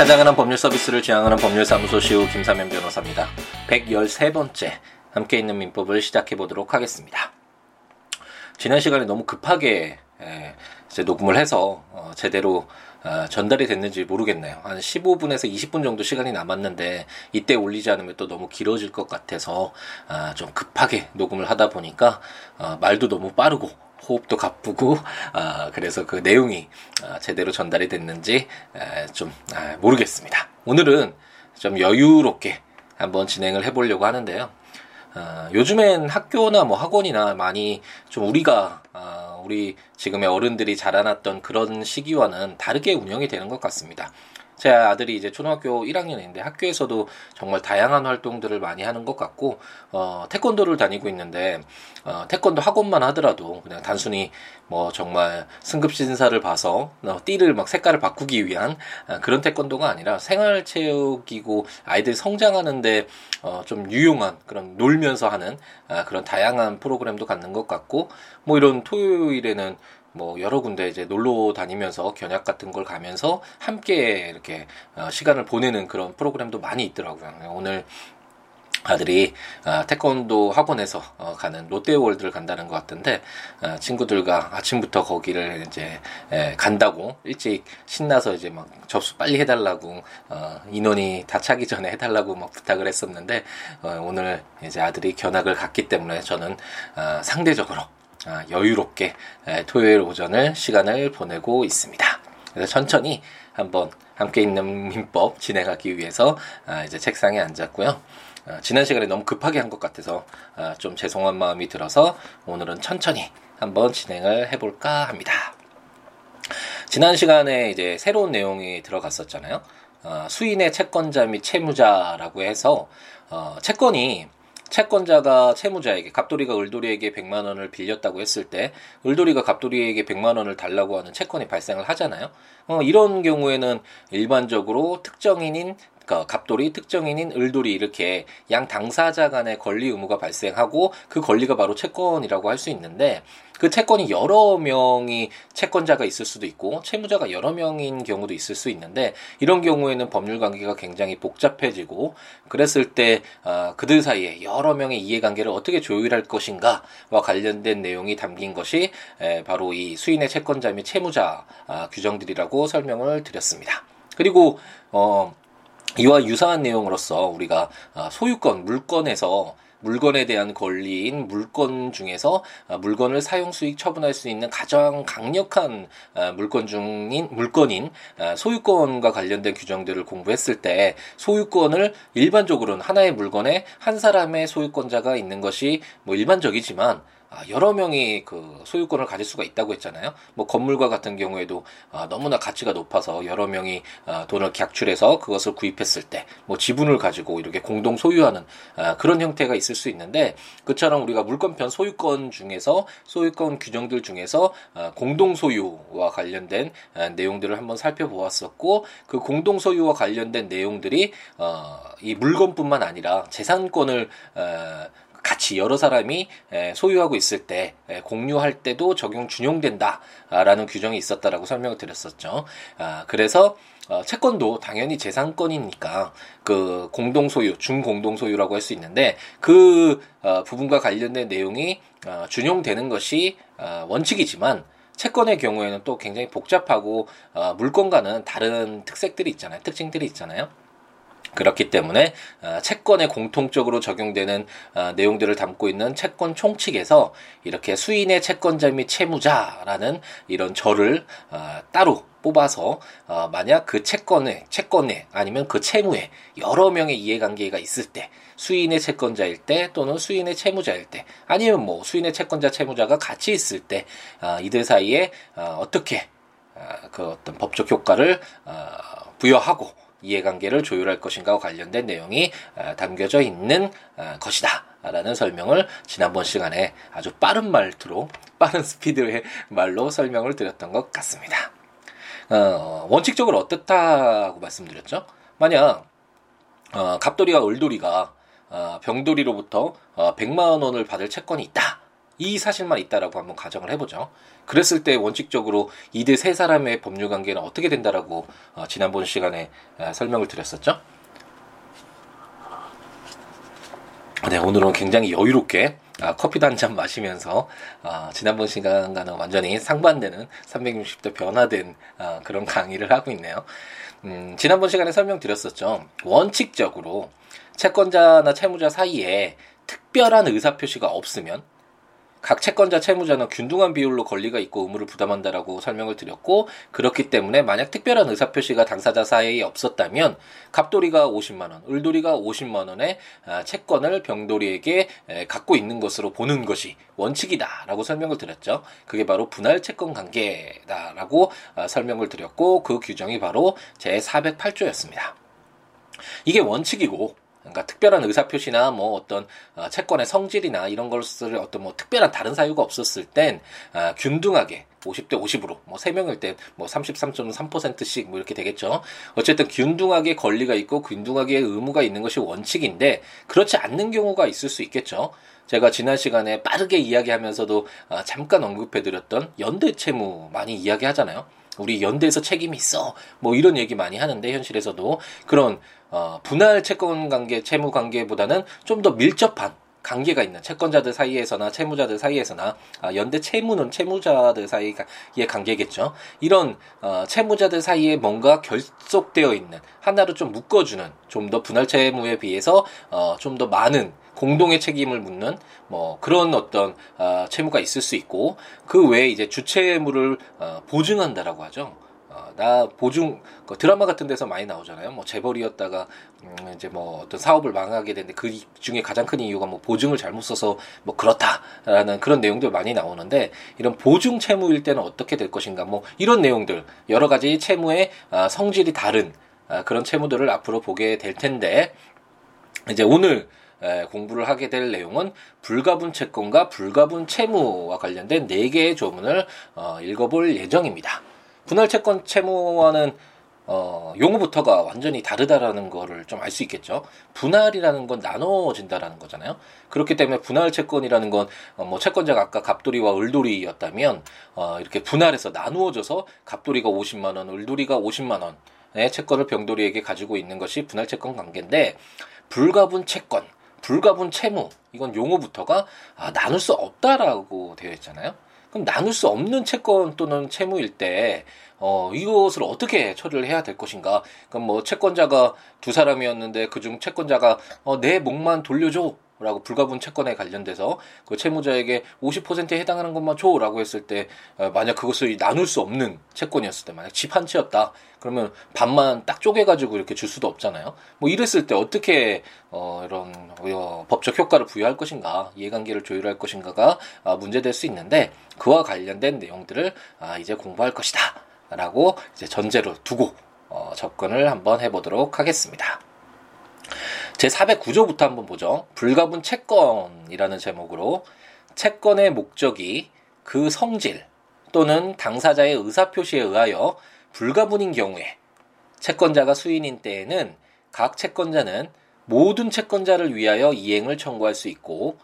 찾아가는 법률 서비스를 지향하는 법률사무소 시우 김삼현 변호사입니다. 113번째 함께 있는 민법을 시작해보도록 하겠습니다. 지난 시간에 너무 급하게 이제 녹음을 해서 제대로 전달이 됐는지 모르겠네요. 한 15분에서 20분 정도 시간이 남았는데 이때 올리지 않으면 또 너무 길어질 것 같아서 좀 급하게 녹음을 하다 보니까 말도 너무 빠르고 호흡도 가쁘고 그래서 그 내용이 제대로 전달이 됐는지 좀 모르겠습니다. 오늘은 좀 여유롭게 한번 진행을 해보려고 하는데요. 요즘엔 학교나 뭐 학원이나 많이 좀 우리가 우리 지금의 어른들이 자라났던 그런 시기와는 다르게 운영이 되는 것 같습니다. 제 아들이 이제 초등학교 1학년인데 학교에서도 정말 다양한 활동들을 많이 하는 것 같고 태권도를 다니고 있는데 태권도 학원만 하더라도 그냥 단순히 뭐 정말 승급 신사를 봐서 띠를 막 색깔을 바꾸기 위한 그런 태권도가 아니라 생활 체육이고 아이들 성장하는데 좀 유용한 그런 놀면서 하는 그런 다양한 프로그램도 갖는 것 같고 뭐 이런 토요일에는 뭐 여러 군데 이제 놀러 다니면서 견학 같은 걸 가면서 함께 이렇게 시간을 보내는 그런 프로그램도 많이 있더라고요. 오늘 아들이 태권도 학원에서 가는 롯데월드를 간다는 것 같은데 친구들과 아침부터 거기를 이제 간다고 일찍 신나서 이제 막 접수 빨리 해달라고 인원이 다 차기 전에 해달라고 막 부탁을 했었는데 오늘 이제 아들이 견학을 갔기 때문에 저는 상대적으로 여유롭게 토요일 오전을 시간을 보내고 있습니다. 그래서 천천히 한번 함께 있는 민법 진행하기 위해서 이제 책상에 앉았고요. 지난 시간에 너무 급하게 한 것 같아서 좀 죄송한 마음이 들어서 오늘은 천천히 한번 진행을 해볼까 합니다. 지난 시간에 이제 새로운 내용이 들어갔었잖아요. 수인의 채권자 및 채무자라고 해서 채권이 채권자가 채무자에게 갑돌이가 을돌이에게 100만 원을 빌렸다고 했을 때 을돌이가 갑돌이에게 100만 원을 달라고 하는 채권이 발생을 하잖아요. 이런 경우에는 일반적으로 특정인인 갑돌이, 특정인인 을돌이 이렇게 양 당사자 간의 권리 의무가 발생하고 그 권리가 바로 채권이라고 할 수 있는데 그 채권이 여러 명이 채권자가 있을 수도 있고 채무자가 여러 명인 경우도 있을 수 있는데 이런 경우에는 법률관계가 굉장히 복잡해지고 그랬을 때 그들 사이에 여러 명의 이해관계를 어떻게 조율할 것인가와 관련된 내용이 담긴 것이 바로 이 수인의 채권자 및 채무자 규정들이라고 설명을 드렸습니다. 그리고 이와 유사한 내용으로서 우리가 소유권, 물권에서 물건에 대한 권리인 물권 중에서 물건을 사용 수익 처분할 수 있는 가장 강력한 물건인 소유권과 관련된 규정들을 공부했을 때 소유권을 일반적으로는 하나의 물건에 한 사람의 소유권자가 있는 것이 뭐 일반적이지만 여러 명이 그 소유권을 가질 수가 있다고 했잖아요. 뭐 건물과 같은 경우에도 너무나 가치가 높아서 여러 명이 돈을 각출해서 그것을 구입했을 때 뭐 지분을 가지고 이렇게 공동 소유하는 그런 형태가 있을 수 있는데 그처럼 우리가 물권편 소유권 중에서 소유권 규정들 중에서 공동 소유와 관련된 내용들을 한번 살펴보았었고 그 공동 소유와 관련된 내용들이 이 물건뿐만 아니라 재산권을 같이 여러 사람이 소유하고 있을 때 공유할 때도 준용된다라는 규정이 있었다라고 설명을 드렸었죠. 그래서 채권도 당연히 재산권이니까 그 공동소유, 준공동소유라고 할 수 있는데 그 부분과 관련된 내용이 준용되는 것이 원칙이지만 채권의 경우에는 또 굉장히 복잡하고 물권과는 다른 특징들이 있잖아요. 그렇기 때문에 채권에 공통적으로 적용되는 내용들을 담고 있는 채권 총칙에서 이렇게 수인의 채권자 및 채무자라는 이런 절을 따로 뽑아서 만약 그 채권에 아니면 그 채무에 여러 명의 이해관계가 있을 때 수인의 채권자일 때 또는 수인의 채무자일 때 아니면 뭐 수인의 채권자 채무자가 같이 있을 때 이들 사이에 어떻게 그 어떤 법적 효과를 부여하고 이해관계를 조율할 것인가와 관련된 내용이 담겨져 있는 것이다 라는 설명을 지난번 시간에 아주 빠른 말투로 빠른 스피드의 말로 설명을 드렸던 것 같습니다. 원칙적으로 어떻다고 말씀드렸죠? 만약 갑돌이와 을돌이가 병돌이로부터 100만 원을 받을 채권이 있다 이 사실만 있다라고 한번 가정을 해보죠. 그랬을 때 원칙적으로 2대 3사람의 법률관계는 어떻게 된다라고 지난번 시간에 설명을 드렸었죠. 네, 오늘은 굉장히 여유롭게 커피도 한잔 마시면서 지난번 시간과는 완전히 상반되는 360도 변화된 그런 강의를 하고 있네요. 지난번 시간에 설명드렸었죠. 원칙적으로 채권자나 채무자 사이에 특별한 의사표시가 없으면 각 채권자 채무자는 균등한 비율로 권리가 있고 의무를 부담한다라고 설명을 드렸고, 그렇기 때문에 만약 특별한 의사표시가 당사자 사이에 없었다면 갑돌이가 50만원, 을돌이가 50만원의 채권을 병돌이에게 갖고 있는 것으로 보는 것이 원칙이다라고 설명을 드렸죠. 그게 바로 분할 채권 관계다라고 설명을 드렸고, 그 규정이 바로 제408조였습니다. 이게 원칙이고, 그러니까 특별한 의사표시나 뭐 어떤 채권의 성질이나 이런 것을 어떤 뭐 특별한 다른 사유가 없었을 땐 균등하게 50대 50으로 뭐 3명일 때 뭐 33.3%씩 뭐 이렇게 되겠죠. 어쨌든 균등하게 권리가 있고 균등하게 의무가 있는 것이 원칙인데, 그렇지 않는 경우가 있을 수 있겠죠. 제가 지난 시간에 빠르게 이야기하면서도 잠깐 언급해드렸던 연대 채무 많이 이야기하잖아요. 우리 연대에서 책임이 있어 뭐 이런 얘기 많이 하는데, 현실에서도 그런 분할 채권관계, 채무관계보다는 좀 더 밀접한 관계가 있는 채권자들 사이에서나 채무자들 사이에서나, 연대 채무는 채무자들 사이의 관계겠죠. 이런 채무자들 사이에 뭔가 결속되어 있는, 하나로 좀 묶어주는, 좀 더 분할 채무에 비해서 좀 더 많은 공동의 책임을 묻는 뭐 그런 어떤 채무가 있을 수 있고, 그 외에 이제 주채무를 보증한다라고 하죠. 나 보증, 드라마 같은 데서 많이 나오잖아요. 뭐 재벌이었다가 이제 뭐 어떤 사업을 망하게 되는데, 그 중에 가장 큰 이유가 뭐 보증을 잘못 써서 뭐 그렇다라는 그런 내용들 많이 나오는데, 이런 보증 채무일 때는 어떻게 될 것인가, 뭐 이런 내용들, 여러 가지 채무의 성질이 다른 그런 채무들을 앞으로 보게 될 텐데, 이제 오늘 공부를 하게 될 내용은 불가분 채권과 불가분 채무와 관련된 4개의 조문을 읽어볼 예정입니다. 분할 채권 채무와는 용어부터가 완전히 다르다라는 거를 좀 알 수 있겠죠. 분할이라는 건 나눠진다라는 거잖아요. 그렇기 때문에 분할 채권이라는 건 뭐 채권자가 아까 갑돌이와 을돌이였다면 이렇게 분할해서 나누어져서 갑돌이가 50만 원, 을돌이가 50만 원의 채권을 병돌이에게 가지고 있는 것이 분할 채권 관계인데, 불가분 채권, 불가분 채무, 이건 용어부터가 나눌 수 없다라고 되어 있잖아요. 그럼 나눌 수 없는 채권 또는 채무일 때 이것을 어떻게 처리를 해야 될 것인가? 그럼 뭐 채권자가 2사람이었는데 그중 채권자가 내 몫만 돌려줘 라고 불가분 채권에 관련돼서 그 채무자에게 50%에 해당하는 것만 줘 라고 했을 때, 만약 그것을 나눌 수 없는 채권이었을 때, 만약 집 한 채였다 그러면 반만 딱 쪼개가지고 이렇게 줄 수도 없잖아요. 뭐 이랬을 때 어떻게 이런 법적 효과를 부여할 것인가, 이해관계를 조율할 것인가가 문제될 수 있는데, 그와 관련된 내용들을 이제 공부할 것이다 라고 이제 전제로 두고 접근을 한번 해보도록 하겠습니다. 제409조부터 한번 보죠. 불가분 채권이라는 제목으로, 채권의 목적이 그 성질 또는 당사자의 의사표시에 의하여 불가분인 경우에 채권자가 수인인 때에는 각 채권자는 모든 채권자를 위하여 이행을 청구할 수 있고,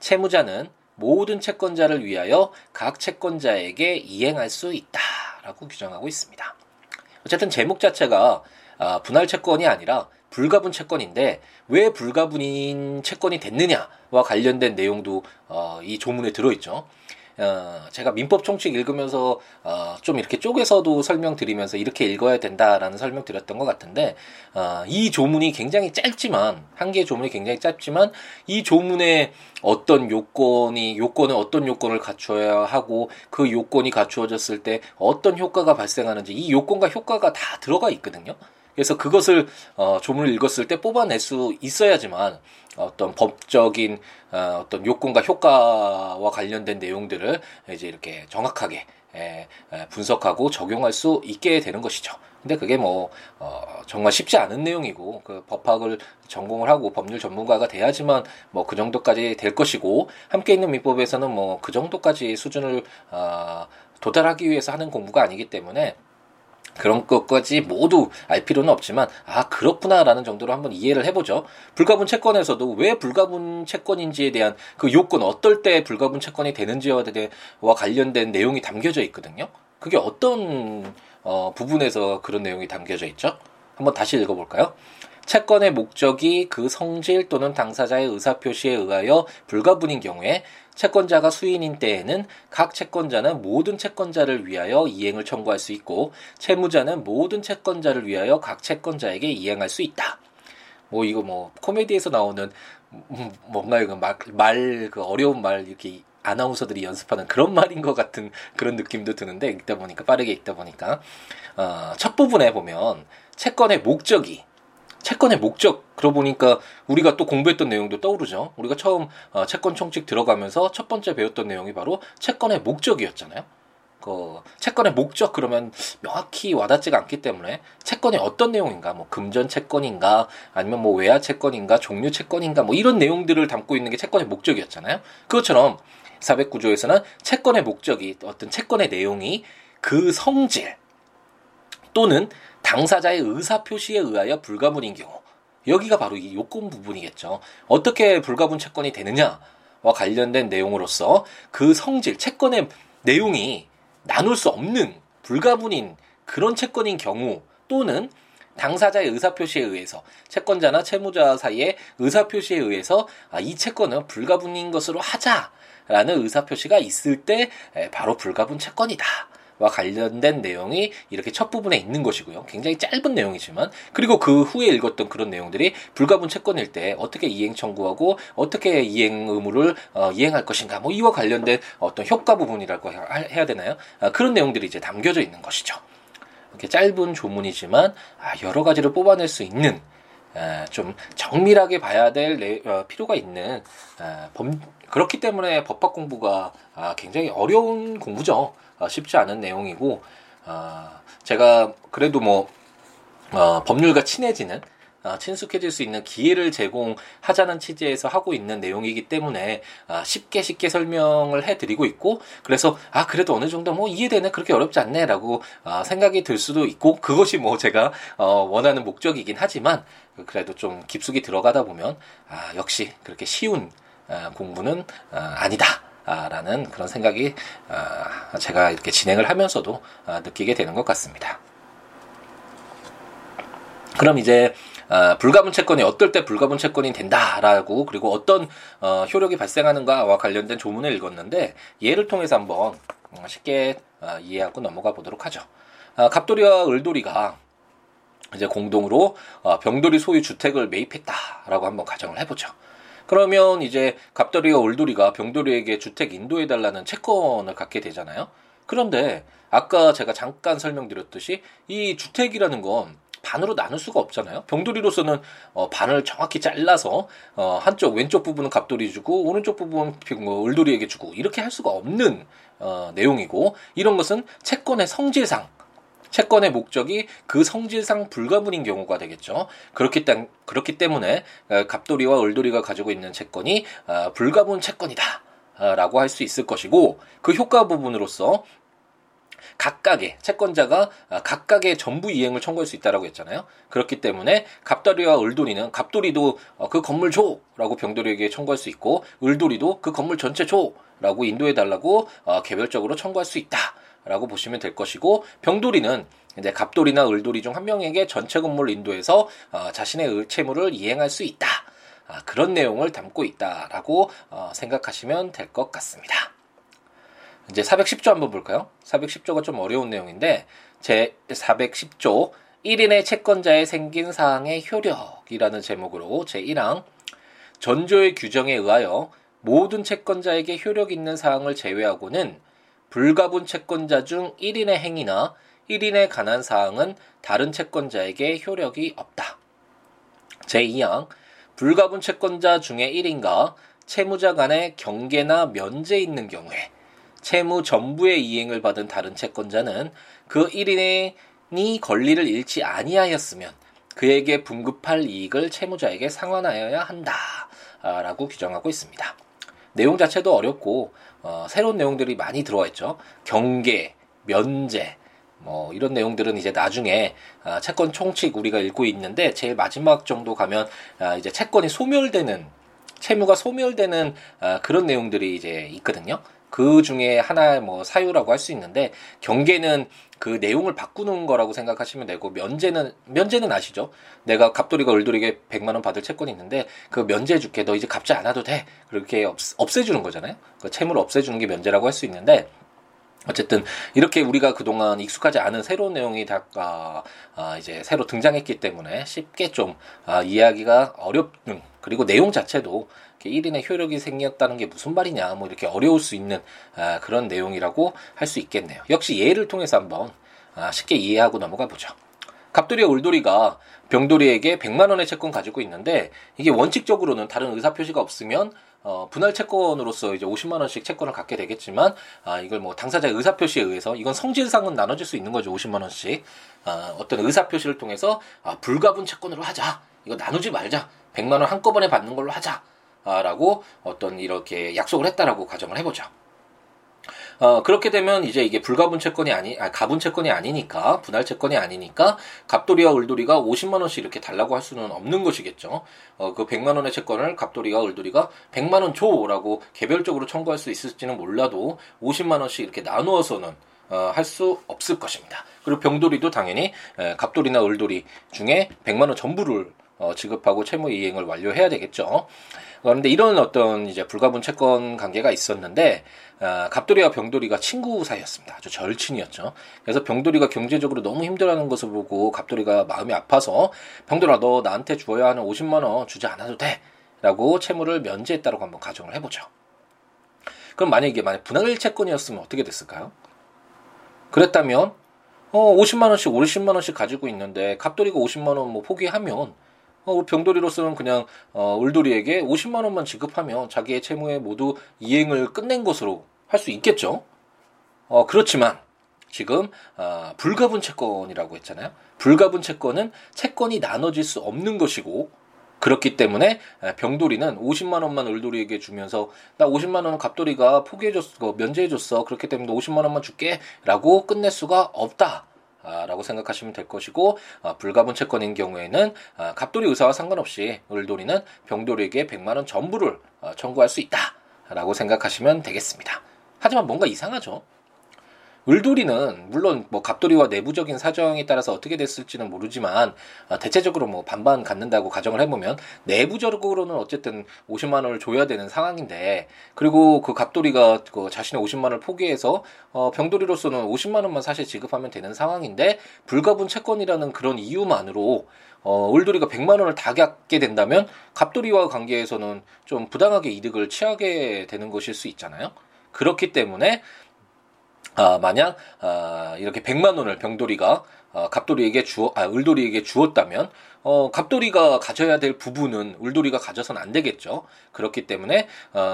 채무자는 모든 채권자를 위하여 각 채권자에게 이행할 수 있다라고 규정하고 있습니다. 어쨌든 제목 자체가 분할 채권이 아니라 불가분 채권인데, 왜 불가분인 채권이 됐느냐와 관련된 내용도 이 조문에 들어있죠. 제가 민법 총칙 읽으면서 좀 이렇게 쪼개서도 설명드리면서 이렇게 읽어야 된다라는 설명 드렸던 것 같은데, 이 조문이 굉장히 짧지만, 한 개의 조문이 굉장히 짧지만, 이 조문에 어떤 요건은 어떤 요건을 갖춰야 하고, 그 요건이 갖추어졌을 때 어떤 효과가 발생하는지, 이 요건과 효과가 다 들어가 있거든요. 그래서 그것을 조문을 읽었을 때 뽑아낼 수 있어야지만 어떤 법적인 어떤 요건과 효과와 관련된 내용들을 이제 이렇게 정확하게 분석하고 적용할 수 있게 되는 것이죠. 근데 그게 뭐 정말 쉽지 않은 내용이고, 그 법학을 전공을 하고 법률 전문가가 돼야지만 뭐 그 정도까지 될 것이고, 함께 있는 민법에서는 뭐 그 정도까지 수준을 도달하기 위해서 하는 공부가 아니기 때문에 그런 것까지 모두 알 필요는 없지만 아 그렇구나라는 정도로 한번 이해를 해보죠. 불가분 채권에서도 왜 불가분 채권인지에 대한 그 요건, 어떨 때 불가분 채권이 되는지와 관련된 내용이 담겨져 있거든요. 그게 어떤 부분에서 그런 내용이 담겨져 있죠? 한번 다시 읽어볼까요? 채권의 목적이 그 성질 또는 당사자의 의사표시에 의하여 불가분인 경우에 채권자가 수인인 때에는 각 채권자는 모든 채권자를 위하여 이행을 청구할 수 있고 채무자는 모든 채권자를 위하여 각 채권자에게 이행할 수 있다. 뭐 이거 뭐 코미디에서 나오는 뭔가 이거 그 어려운 말 이렇게 아나운서들이 연습하는 그런 말인 것 같은 그런 느낌도 드는데 빠르게 읽다 보니까 첫 부분에 보면 채권의 목적, 그러고 보니까 우리가 또 공부했던 내용도 떠오르죠. 우리가 처음 채권 총칙 들어가면서 첫 번째 배웠던 내용이 바로 채권의 목적이었잖아요. 그 채권의 목적 그러면 명확히 와닿지가 않기 때문에 채권이 어떤 내용인가, 뭐 금전 채권인가, 아니면 뭐 외화 채권인가, 종류 채권인가, 뭐 이런 내용들을 담고 있는 게 채권의 목적이었잖아요. 그것처럼 409조에서는 채권의 목적이 어떤 채권의 내용이 그 성질 또는 당사자의 의사표시에 의하여 불가분인 경우, 여기가 바로 이 요건 부분이겠죠. 어떻게 불가분 채권이 되느냐와 관련된 내용으로서 그 성질, 채권의 내용이 나눌 수 없는 불가분인 그런 채권인 경우 또는 당사자의 의사표시에 의해서 채권자나 채무자 사이의 의사표시에 의해서 이 채권은 불가분인 것으로 하자라는 의사표시가 있을 때 바로 불가분 채권이다. 와 관련된 내용이 이렇게 첫 부분에 있는 것이고요. 굉장히 짧은 내용이지만 그리고 그 후에 읽었던 그런 내용들이 불가분 채권일 때 어떻게 이행 청구하고 어떻게 이행 의무를 이행할 것인가 뭐 이와 관련된 어떤 효과 부분이라고 해야 되나요? 그런 내용들이 이제 담겨져 있는 것이죠. 이렇게 짧은 조문이지만 여러 가지를 뽑아낼 수 있는 좀 정밀하게 봐야 될 필요가 있는 그렇기 때문에 법학 공부가 굉장히 어려운 공부죠. 쉽지 않은 내용이고 제가 그래도 뭐 법률과 친해지는 친숙해질 수 있는 기회를 제공하자는 취지에서 하고 있는 내용이기 때문에 쉽게 설명을 해드리고 있고 그래서 그래도 어느 정도 뭐 이해되네 그렇게 어렵지 않네 라고 생각이 들 수도 있고 그것이 뭐 제가 원하는 목적이긴 하지만 그래도 좀 깊숙이 들어가다 보면 역시 그렇게 쉬운 공부는 아니다 라는 그런 생각이 제가 이렇게 진행을 하면서도 느끼게 되는 것 같습니다. 그럼 이제 불가분 채권이 어떨 때 불가분 채권이 된다라고 그리고 어떤 효력이 발생하는가와 관련된 조문을 읽었는데 예를 통해서 한번 쉽게 이해하고 넘어가 보도록 하죠. 갑돌이와 을돌이가 이제 공동으로 병돌이 소유 주택을 매입했다라고 한번 가정을 해보죠. 그러면 이제 갑돌이와 을돌이가 병돌이에게 주택 인도해달라는 채권을 갖게 되잖아요. 그런데 아까 제가 잠깐 설명드렸듯이 이 주택이라는 건 반으로 나눌 수가 없잖아요. 병돌이로서는 반을 정확히 잘라서 한쪽 왼쪽 부분은 갑돌이 주고 오른쪽 부분은 을돌이에게 주고 이렇게 할 수가 없는 내용이고 이런 것은 채권의 성질상 채권의 목적이 그 성질상 불가분인 경우가 되겠죠. 그렇기 때문에 갑돌이와 을돌이가 가지고 있는 채권이 불가분 채권이다 라고 할 수 있을 것이고 그 효과 부분으로서 각각의 채권자가 각각의 전부 이행을 청구할 수 있다라고 했잖아요. 그렇기 때문에 갑돌이와 을돌이는 갑돌이도 그 건물 줘라고 병돌이에게 청구할 수 있고 을돌이도 그 건물 전체 줘라고 인도해달라고 개별적으로 청구할 수 있다라고 보시면 될 것이고 병돌이는 이제 갑돌이나 을돌이 중 한 명에게 전체 건물 인도해서 자신의 채무를 이행할 수 있다. 그런 내용을 담고 있다라고 생각하시면 될 것 같습니다. 이제 410조 한번 볼까요? 410조가 좀 어려운 내용인데 제 410조 1인의 채권자에 생긴 사항의 효력이라는 제목으로 제1항 전조의 규정에 의하여 모든 채권자에게 효력 있는 사항을 제외하고는 불가분 채권자 중 1인의 행위나 1인에 관한 사항은 다른 채권자에게 효력이 없다. 제2항 불가분 채권자 중에 1인과 채무자 간의 경계나 면제 있는 경우에 채무 전부의 이행을 받은 다른 채권자는 그 1인이 권리를 잃지 아니하였으면 그에게 분급할 이익을 채무자에게 상환하여야 한다라고 규정하고 있습니다. 내용 자체도 어렵고 새로운 내용들이 많이 들어와 있죠. 경계, 면제, 뭐 이런 내용들은 이제 나중에 채권 총칙 우리가 읽고 있는데 제일 마지막 정도 가면 이제 채권이 소멸되는, 채무가 소멸되는 그런 내용들이 이제 있거든요. 그 중에 하나의 뭐 사유라고 할 수 있는데, 경계는 그 내용을 바꾸는 거라고 생각하시면 되고, 면제는 아시죠? 내가 갑돌이가 을돌이에게 100만 원 받을 채권이 있는데 그 면제해 줄게, 너 이제 갚지 않아도 돼, 그렇게 없애주는 거잖아요. 그 채무를 없애주는 게 면제라고 할 수 있는데, 어쨌든 이렇게 우리가 그동안 익숙하지 않은 새로운 내용이 다 이제 새로 등장했기 때문에 쉽게 좀 이해하기가 어렵는, 그리고 내용 자체도 1인의 효력이 생겼다는 게 무슨 말이냐, 뭐 이렇게 어려울 수 있는 그런 내용이라고 할 수 있겠네요. 역시 예를 통해서 한번 쉽게 이해하고 넘어가 보죠. 갑돌이와 울돌이가 병돌이에게 100만 원의 채권 가지고 있는데, 이게 원칙적으로는 다른 의사표시가 없으면 분할 채권으로서 이제 50만 원씩 채권을 갖게 되겠지만, 이걸 뭐 당사자의 의사표시에 의해서, 이건 성질상은 나눠질 수 있는 거죠. 50만 원씩 어떤 의사표시를 통해서 불가분 채권으로 하자, 이거 나누지 말자, 100만 원 한꺼번에 받는 걸로 하자 라고 어떤 이렇게 약속을 했다라고 가정을 해보죠. 그렇게 되면 이제 이게 불가분 채권이 가분 채권이 아니니까, 분할 채권이 아니니까, 갑돌이와 을돌이가 50만원씩 이렇게 달라고 할 수는 없는 것이겠죠. 그 100만원의 채권을 갑돌이와 을돌이가 100만원 줘라고 개별적으로 청구할 수 있을지는 몰라도 50만원씩 이렇게 나누어서는 할 수 없을 것입니다. 그리고 병돌이도 당연히 갑돌이나 을돌이 중에 100만원 전부를 지급하고 채무 이행을 완료해야 되겠죠. 그런데 이런 어떤 이제 불가분 채권 관계가 있었는데, 갑돌이와 병돌이가 친구 사이였습니다. 아주 절친이었죠. 그래서 병돌이가 경제적으로 너무 힘들어하는 것을 보고 갑돌이가 마음이 아파서, 병돌아, 너 나한테 주어야 하는 50만 원 주지 않아도 돼 라고 채무를 면제했다라고 한번 가정을 해보죠. 그럼 만약에 분할 채권이었으면 어떻게 됐을까요? 그랬다면 50만 원씩 50만 원씩 가지고 있는데, 갑돌이가 50만 원 뭐 포기하면 병돌이로서는 그냥 을돌이에게 50만 원만 지급하면 자기의 채무의 모두 이행을 끝낸 것으로 할 수 있겠죠. 그렇지만 지금 불가분 채권이라고 했잖아요. 불가분 채권은 채권이 나눠질 수 없는 것이고, 그렇기 때문에 병돌이는 50만 원만 을돌이에게 주면서, 나 50만 원은 갑돌이가 포기해줬어, 면제해줬어, 그렇기 때문에 50만 원만 줄게 라고 끝낼 수가 없다 라고 생각하시면 될 것이고, 불가분 채권인 경우에는 갑돌이 의사와 상관없이 을돌이는 병돌이에게 100만 원 전부를 청구할 수 있다라고 생각하시면 되겠습니다. 하지만 뭔가 이상하죠. 을돌이는 물론 뭐 갑돌이와 내부적인 사정에 따라서 어떻게 됐을지는 모르지만, 대체적으로 뭐 반반 갖는다고 가정을 해보면 내부적으로는 어쨌든 50만 원을 줘야 되는 상황인데, 그리고 그 갑돌이가 그 자신의 50만 원을 포기해서 병돌이로서는 50만 원만 사실 지급하면 되는 상황인데, 불가분 채권이라는 그런 이유만으로 을돌이가 100만 원을 다 갖게 된다면 갑돌이와 관계에서는 좀 부당하게 이득을 취하게 되는 것일 수 있잖아요. 그렇기 때문에 만약 이렇게 100만 원을 병돌이가 갑돌이에게 을돌이에게 주었다면 갑돌이가 가져야 될 부분은 을돌이가 가져선 안 되겠죠. 그렇기 때문에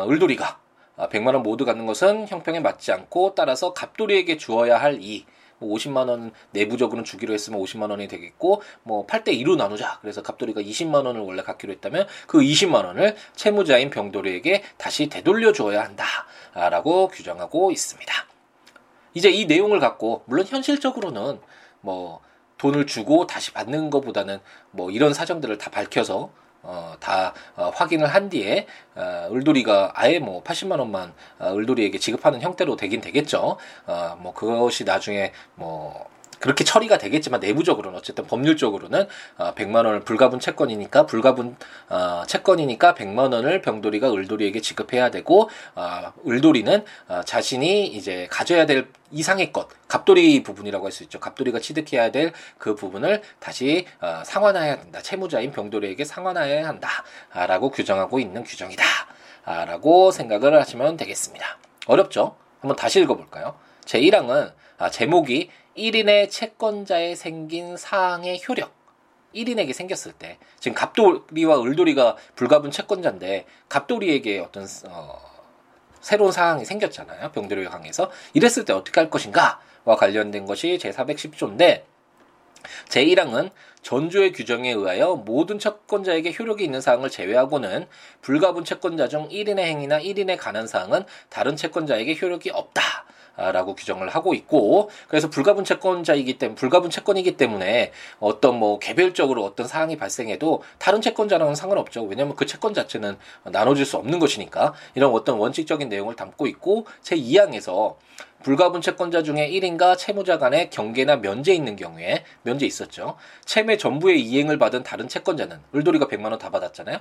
을돌이가 100만 원 모두 갖는 것은 형평에 맞지 않고, 따라서 갑돌이에게 주어야 할 50만 원 내부적으로는 주기로 했으면 50만 원이 되겠고, 뭐 8대 2로 나누자, 그래서 갑돌이가 20만 원을 원래 갖기로 했다면 그 20만 원을 채무자인 병돌이에게 다시 되돌려 줘야 한다라고 규정하고 있습니다. 이제 이 내용을 갖고, 물론 현실적으로는 뭐 돈을 주고 다시 받는 것보다는 뭐 이런 사정들을 다 밝혀서 다 확인을 한 뒤에 을돌이가 아예 뭐 80만 원만 을돌이에게 지급하는 형태로 되긴 되겠죠. 뭐 그것이 나중에 뭐 그렇게 처리가 되겠지만, 내부적으로는 어쨌든 법률적으로는 100만 원을 불가분 채권이니까 100만 원을 병돌이가 을돌이에게 지급해야 되고, 을돌이는 자신이 이제 가져야 될 이상의 것, 갑돌이 부분이라고 할 수 있죠. 갑돌이가 취득해야 될 그 부분을 다시 상환해야 된다, 채무자인 병돌이에게 상환해야 한다 라고 규정하고 있는 규정이다 라고 생각을 하시면 되겠습니다. 어렵죠? 한번 다시 읽어볼까요? 제1항은 제목이 1인의 채권자에 생긴 사항의 효력, 1인에게 생겼을 때, 지금 갑돌이와 을돌이가 불가분 채권자인데 갑돌이에게 어떤 새로운 사항이 생겼잖아요. 병돌이와 관계에서 이랬을 때 어떻게 할 것인가와 관련된 것이 제410조인데, 제1항은 전조의 규정에 의하여 모든 채권자에게 효력이 있는 사항을 제외하고는 불가분 채권자 중 1인의 행위나 1인에 관한 사항은 다른 채권자에게 효력이 없다 라고 규정을 하고 있고, 그래서 불가분 채권이기 때문에 어떤 뭐 개별적으로 어떤 사항이 발생해도 다른 채권자랑은 상관없죠. 왜냐하면 그 채권 자체는 나눠질 수 없는 것이니까. 이런 어떤 원칙적인 내용을 담고 있고, 제2항에서 불가분 채권자 중에 1인과 채무자 간의 경계나 면제 있는 경우에, 면제 있었죠, 채무 전부의 이행을 받은 다른 채권자는, 을돌이가 100만원 다 받았잖아요,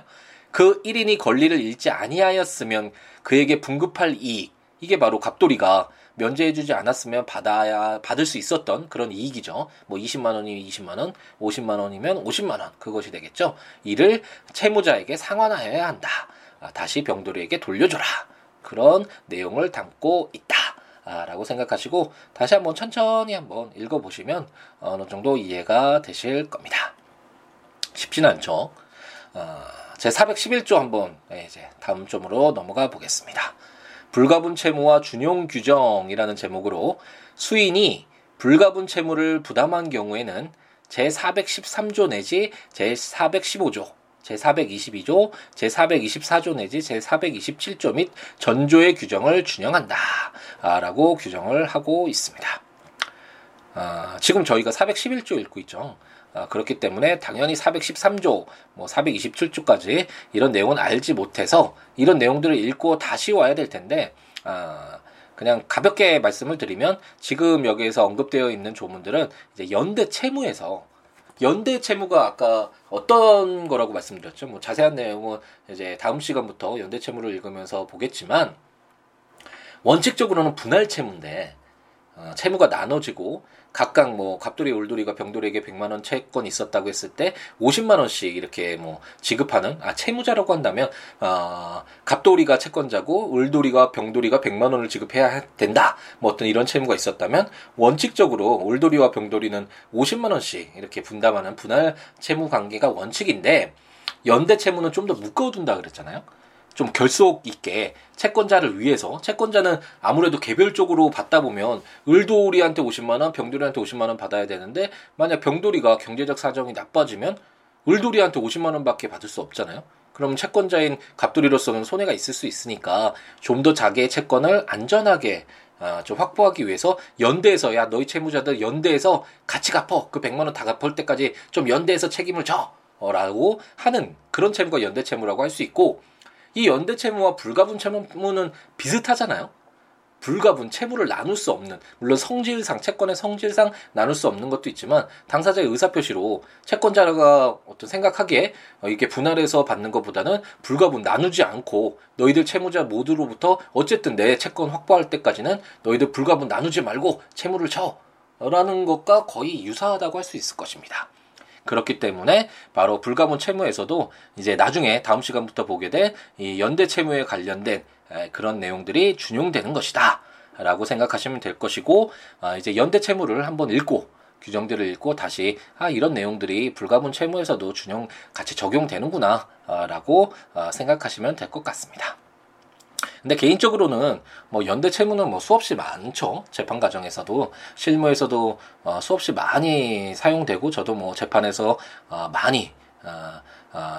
그 1인이 권리를 잃지 아니하였으면 그에게 분급할 이익, 이게 바로 갑돌이가 면제해주지 않았으면 받을 수 있었던 그런 이익이죠. 뭐 20만원이면 20만원, 50만원이면 50만원, 그것이 되겠죠. 이를 채무자에게 상환하여야 한다. 다시 병돌이에게 돌려줘라. 그런 내용을 담고 있다 라고 생각하시고, 다시 한번 천천히 한번 읽어보시면 어느 정도 이해가 되실 겁니다. 쉽지는 않죠. 제 411조 한번 이제 다음 점으로 넘어가 보겠습니다. 불가분 채무와 준용 규정이라는 제목으로, 수인이 불가분 채무를 부담한 경우에는 제 413조 내지 제 415조, 제 422조, 제 424조 내지 제 427조 및 전조의 규정을 준용한다 라고 규정을 하고 있습니다. 지금 저희가 411조 읽고 있죠. 그렇기 때문에 당연히 413조, 뭐 427조까지 이런 내용은 알지 못해서 이런 내용들을 읽고 다시 와야 될 텐데, 그냥 가볍게 말씀을 드리면, 지금 여기에서 언급되어 있는 조문들은 이제 연대 채무가 아까 어떤 거라고 말씀드렸죠. 뭐 자세한 내용은 이제 다음 시간부터 연대 채무를 읽으면서 보겠지만, 원칙적으로는 분할 채무인데, 채무가 나눠지고 각각 뭐 갑돌이, 올돌이가 병돌이에게 100만원 채권이 있었다고 했을 때 50만원씩 이렇게 뭐 지급하는, 채무자라고 한다면 갑돌이가 채권자고 올돌이가 병돌이가 100만원을 지급해야 된다, 뭐 어떤 이런 채무가 있었다면 원칙적으로 올돌이와 병돌이는 50만원씩 이렇게 분담하는 분할 채무 관계가 원칙인데, 연대 채무는 좀 더 묶어둔다 그랬잖아요. 좀 결속 있게 채권자를 위해서, 채권자는 아무래도 개별적으로 받다 보면 을돌이한테 50만원, 병돌이한테 50만원 받아야 되는데, 만약 병돌이가 경제적 사정이 나빠지면 을돌이한테 50만원밖에 받을 수 없잖아요. 그럼 채권자인 갑돌이로서는 손해가 있을 수 있으니까 좀 더 자기의 채권을 안전하게 좀 확보하기 위해서 연대해서, 야 너희 채무자들 연대해서 같이 갚어, 그 100만원 다 갚을 때까지 좀 연대해서 책임을 져 라고 하는 그런 채무가 연대 채무라고 할 수 있고, 이 연대 채무와 불가분 채무는 비슷하잖아요. 불가분 채무를 나눌 수 없는, 물론 성질상, 채권의 성질상 나눌 수 없는 것도 있지만, 당사자의 의사표시로 채권자가 어떤 생각하기에 이렇게 분할해서 받는 것보다는 불가분, 나누지 않고 너희들 채무자 모두로부터 어쨌든 내 채권 확보할 때까지는 너희들 불가분 나누지 말고 채무를 져 라는 것과 거의 유사하다고 할 수 있을 것입니다. 그렇기 때문에 바로 불가분 채무에서도 이제 나중에 다음 시간부터 보게 될 이 연대 채무에 관련된 그런 내용들이 준용되는 것이다 라고 생각하시면 될 것이고, 이제 연대 채무를 한번 읽고 규정들을 읽고 다시 이런 내용들이 불가분 채무에서도 준용 같이 적용되는구나 라고 생각하시면 될 것 같습니다. 근데 개인적으로는 뭐 연대 채무는 뭐 수없이 많죠. 재판 과정에서도, 실무에서도 수없이 많이 사용되고, 저도 뭐 재판에서 많이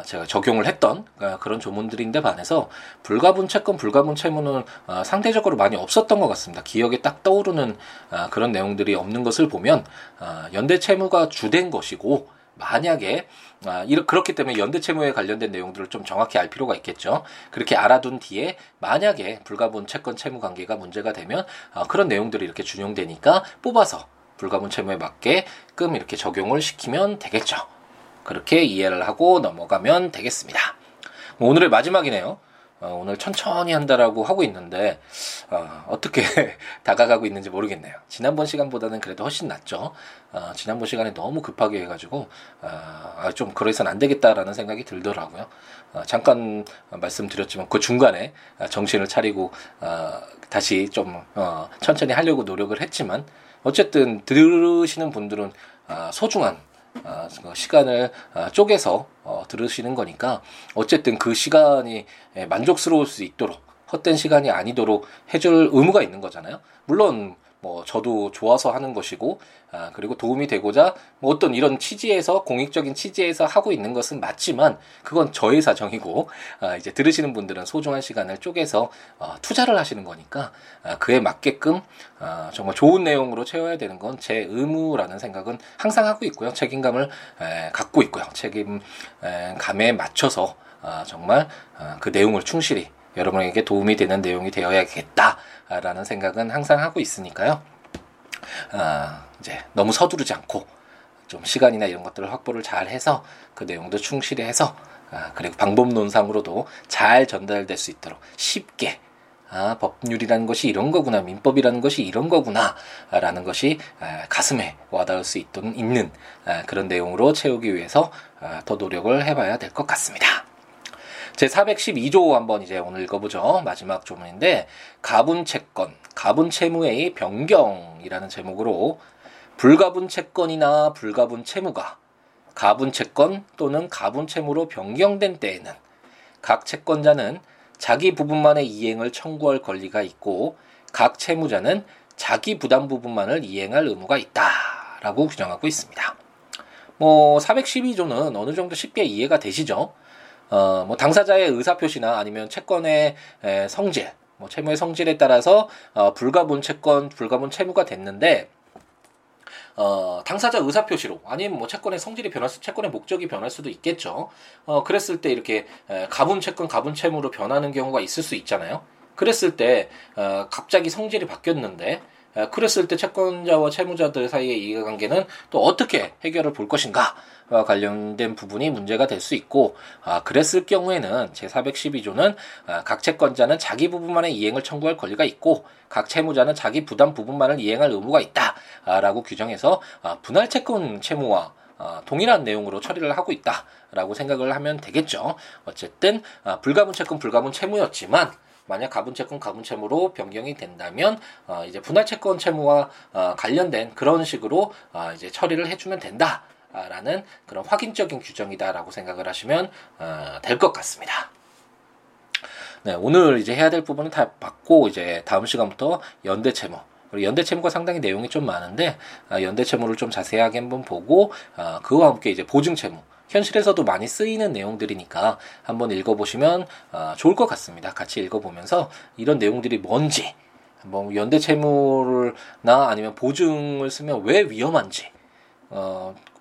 제가 적용을 했던 그런 조문들인데 반해서 불가분 채권, 불가분 채무는 상대적으로 많이 없었던 것 같습니다. 기억에 딱 떠오르는 그런 내용들이 없는 것을 보면 연대 채무가 주된 것이고, 만약에 그렇기 때문에 연대 채무에 관련된 내용들을 좀 정확히 알 필요가 있겠죠. 그렇게 알아둔 뒤에 만약에 불가분 채권 채무 관계가 문제가 되면 그런 내용들이 이렇게 준용되니까 뽑아서 불가분 채무에 맞게끔 이렇게 적용을 시키면 되겠죠. 그렇게 이해를 하고 넘어가면 되겠습니다. 오늘의 마지막이네요. 오늘 천천히 한다라고 하고 있는데 어떻게 다가가고 있는지 모르겠네요. 지난번 시간보다는 그래도 훨씬 낫죠. 지난번 시간에 너무 급하게 해가지고 좀 그래서는 안 되겠다라는 생각이 들더라고요. 잠깐 말씀드렸지만 그 중간에 정신을 차리고 다시 좀 천천히 하려고 노력을 했지만, 어쨌든 들으시는 분들은 소중한 시간을 쪼개서 들으시는 거니까, 어쨌든 그 시간이 만족스러울 수 있도록, 헛된 시간이 아니도록 해줄 의무가 있는 거잖아요. 물론 뭐 저도 좋아서 하는 것이고, 그리고 도움이 되고자 뭐 어떤 이런 취지에서, 공익적인 취지에서 하고 있는 것은 맞지만 그건 저의 사정이고, 이제 들으시는 분들은 소중한 시간을 쪼개서 투자를 하시는 거니까 그에 맞게끔 정말 좋은 내용으로 채워야 되는 건 제 의무라는 생각은 항상 하고 있고요. 책임감을 갖고 있고요. 책임감에 맞춰서 정말 그 내용을 충실히 여러분에게 도움이 되는 내용이 되어야겠다라는 생각은 항상 하고 있으니까요. 이제 너무 서두르지 않고 좀 시간이나 이런 것들을 확보를 잘 해서 그 내용도 충실히 해서, 그리고 방법론상으로도 잘 전달될 수 있도록 쉽게, 법률이라는 것이 이런 거구나, 민법이라는 것이 이런 거구나 라는 것이 가슴에 와닿을 수 있는 그런 내용으로 채우기 위해서 더 노력을 해봐야 될 것 같습니다. 제 412조 한번 이제 오늘 읽어보죠. 마지막 조문인데, 가분채권, 가분채무의 변경이라는 제목으로, 불가분채권이나 불가분채무가 가분채권 또는 가분채무로 변경된 때에는 각 채권자는 자기 부분만의 이행을 청구할 권리가 있고, 각 채무자는 자기 부담 부분만을 이행할 의무가 있다라고 규정하고 있습니다. 뭐 412조는 어느 정도 쉽게 이해가 되시죠? 뭐 당사자의 의사표시나 아니면 채권의 성질, 뭐 채무의 성질에 따라서 불가분 채권, 불가분 채무가 됐는데, 당사자 의사표시로, 아니면 뭐 채권의 성질이 변할 수, 채권의 목적이 변할 수도 있겠죠. 그랬을 때 이렇게 가분 채권, 가분 채무로 변하는 경우가 있을 수 있잖아요. 그랬을 때 갑자기 성질이 바뀌었는데, 그랬을 때 채권자와 채무자들 사이의 이해관계는 또 어떻게 해결을 볼 것인가와 관련된 부분이 문제가 될 수 있고, 그랬을 경우에는 제412조는 각 채권자는 자기 부분만의 이행을 청구할 권리가 있고, 각 채무자는 자기 부담 부분만을 이행할 의무가 있다라고 규정해서 분할 채권 채무와 동일한 내용으로 처리를 하고 있다라고 생각을 하면 되겠죠. 어쨌든 불가분 채권, 불가분 채무였지만 만약 가분채권, 가분채무로 변경이 된다면 이제 분할채권 채무와 관련된 그런 식으로 이제 처리를 해주면 된다라는 그런 확인적인 규정이다라고 생각을 하시면 될 것 같습니다. 네, 오늘 이제 해야 될 부분은 다 봤고, 이제 다음 시간부터 연대채무. 그리고 연대채무가 상당히 내용이 좀 많은데, 연대채무를 좀 자세하게 한번 보고, 그와 함께 이제 보증채무. 현실에서도 많이 쓰이는 내용들이니까 한번 읽어보시면 좋을 것 같습니다. 같이 읽어보면서 이런 내용들이 뭔지, 뭐 연대채무나 아니면 보증을 쓰면 왜 위험한지,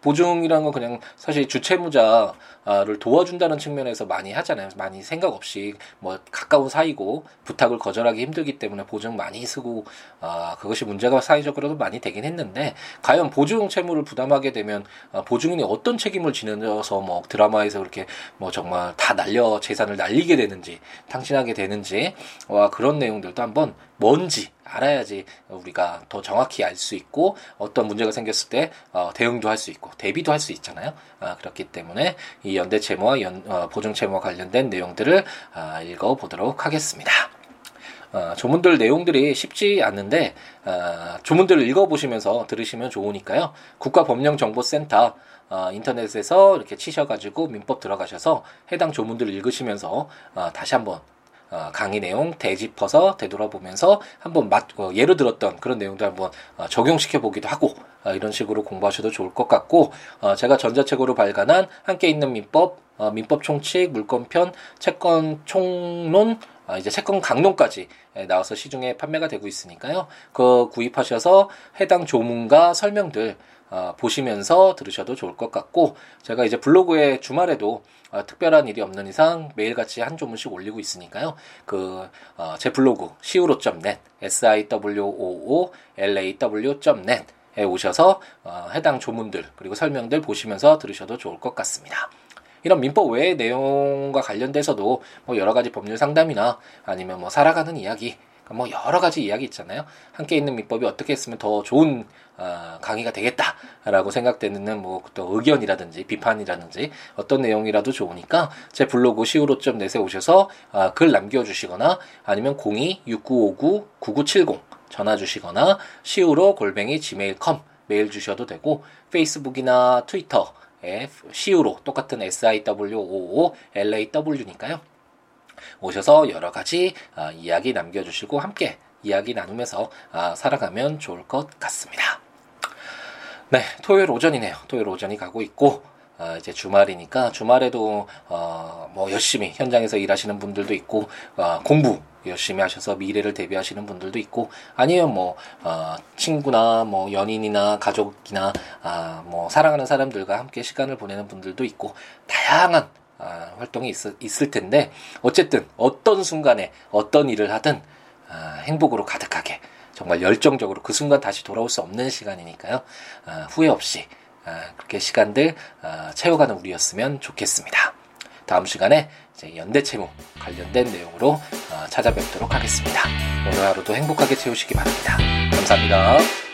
보증이라는 건 그냥 사실 주채무자를 도와준다는 측면에서 많이 하잖아요. 많이 생각 없이 뭐 가까운 사이고 부탁을 거절하기 힘들기 때문에 보증 많이 쓰고, 그것이 문제가 사회적으로도 많이 되긴 했는데, 과연 보증 채무를 부담하게 되면 보증인이 어떤 책임을 지면서 뭐 드라마에서 그렇게 뭐 정말 다 재산을 날리게 되는지, 탕진하게 되는지와 그런 내용들도 한번 뭔지 알아야지 우리가 더 정확히 알 수 있고, 어떤 문제가 생겼을 때 대응도 할 수 있고 대비도 할 수 있잖아요. 그렇기 때문에 이 연대채무와 보증채무와 관련된 내용들을 읽어보도록 하겠습니다. 조문들 내용들이 쉽지 않는데, 조문들을 읽어보시면서 들으시면 좋으니까요. 국가법령정보센터 인터넷에서 이렇게 치셔가지고 민법 들어가셔서 해당 조문들을 읽으시면서 다시 한번 강의 내용 되짚어서 되돌아보면서 한번 예로 들었던 그런 내용도 한번 적용시켜 보기도 하고, 이런 식으로 공부하셔도 좋을 것 같고, 제가 전자책으로 발간한 함께 있는 민법, 민법 총칙, 물권편, 채권 총론, 이제 채권 강론까지 나와서 시중에 판매가 되고 있으니까요. 그거 구입하셔서 해당 조문과 설명들 보시면서 들으셔도 좋을 것 같고, 제가 이제 블로그에 주말에도 특별한 일이 없는 이상 매일같이 한 조문씩 올리고 있으니까요. 제 블로그 siwooo.net, siwoolaw.net에 오셔서 해당 조문들 그리고 설명들 보시면서 들으셔도 좋을 것 같습니다. 이런 민법 외의 내용과 관련돼서도 뭐 여러 가지 법률 상담이나 아니면 뭐 살아가는 이야기, 뭐 여러 가지 이야기 있잖아요. 함께 있는 민법이 어떻게 했으면 더 좋은 강의가 되겠다라고 생각되는 뭐 또 의견이라든지 비판이라든지 어떤 내용이라도 좋으니까 제 블로그 siwooo.net에 오셔서 글 남겨주시거나 아니면 026959-9970 전화 주시거나 siwooo@gmail.com 메일 주셔도 되고, 페이스북이나 트위터에 siwooo 똑같은 siwoolaw니까요. 오셔서 여러 가지 이야기 남겨주시고 함께 이야기 나누면서 살아가면 좋을 것 같습니다. 네, 토요일 오전이네요. 토요일 오전이 가고 있고 이제 주말이니까 주말에도 뭐 열심히 현장에서 일하시는 분들도 있고 공부 열심히 하셔서 미래를 대비하시는 분들도 있고 아니면 뭐 친구나 뭐 연인이나 가족이나 뭐 사랑하는 사람들과 함께 시간을 보내는 분들도 있고 다양한 활동이 있을 텐데 어쨌든 어떤 순간에 어떤 일을 하든 행복으로 가득하게 정말 열정적으로 그 순간 다시 돌아올 수 없는 시간이니까요. 후회 없이 그렇게 시간들 채워가는 우리였으면 좋겠습니다. 다음 시간에 이제 연대채무 관련된 내용으로 찾아뵙도록 하겠습니다. 오늘 하루도 행복하게 채우시기 바랍니다. 감사합니다.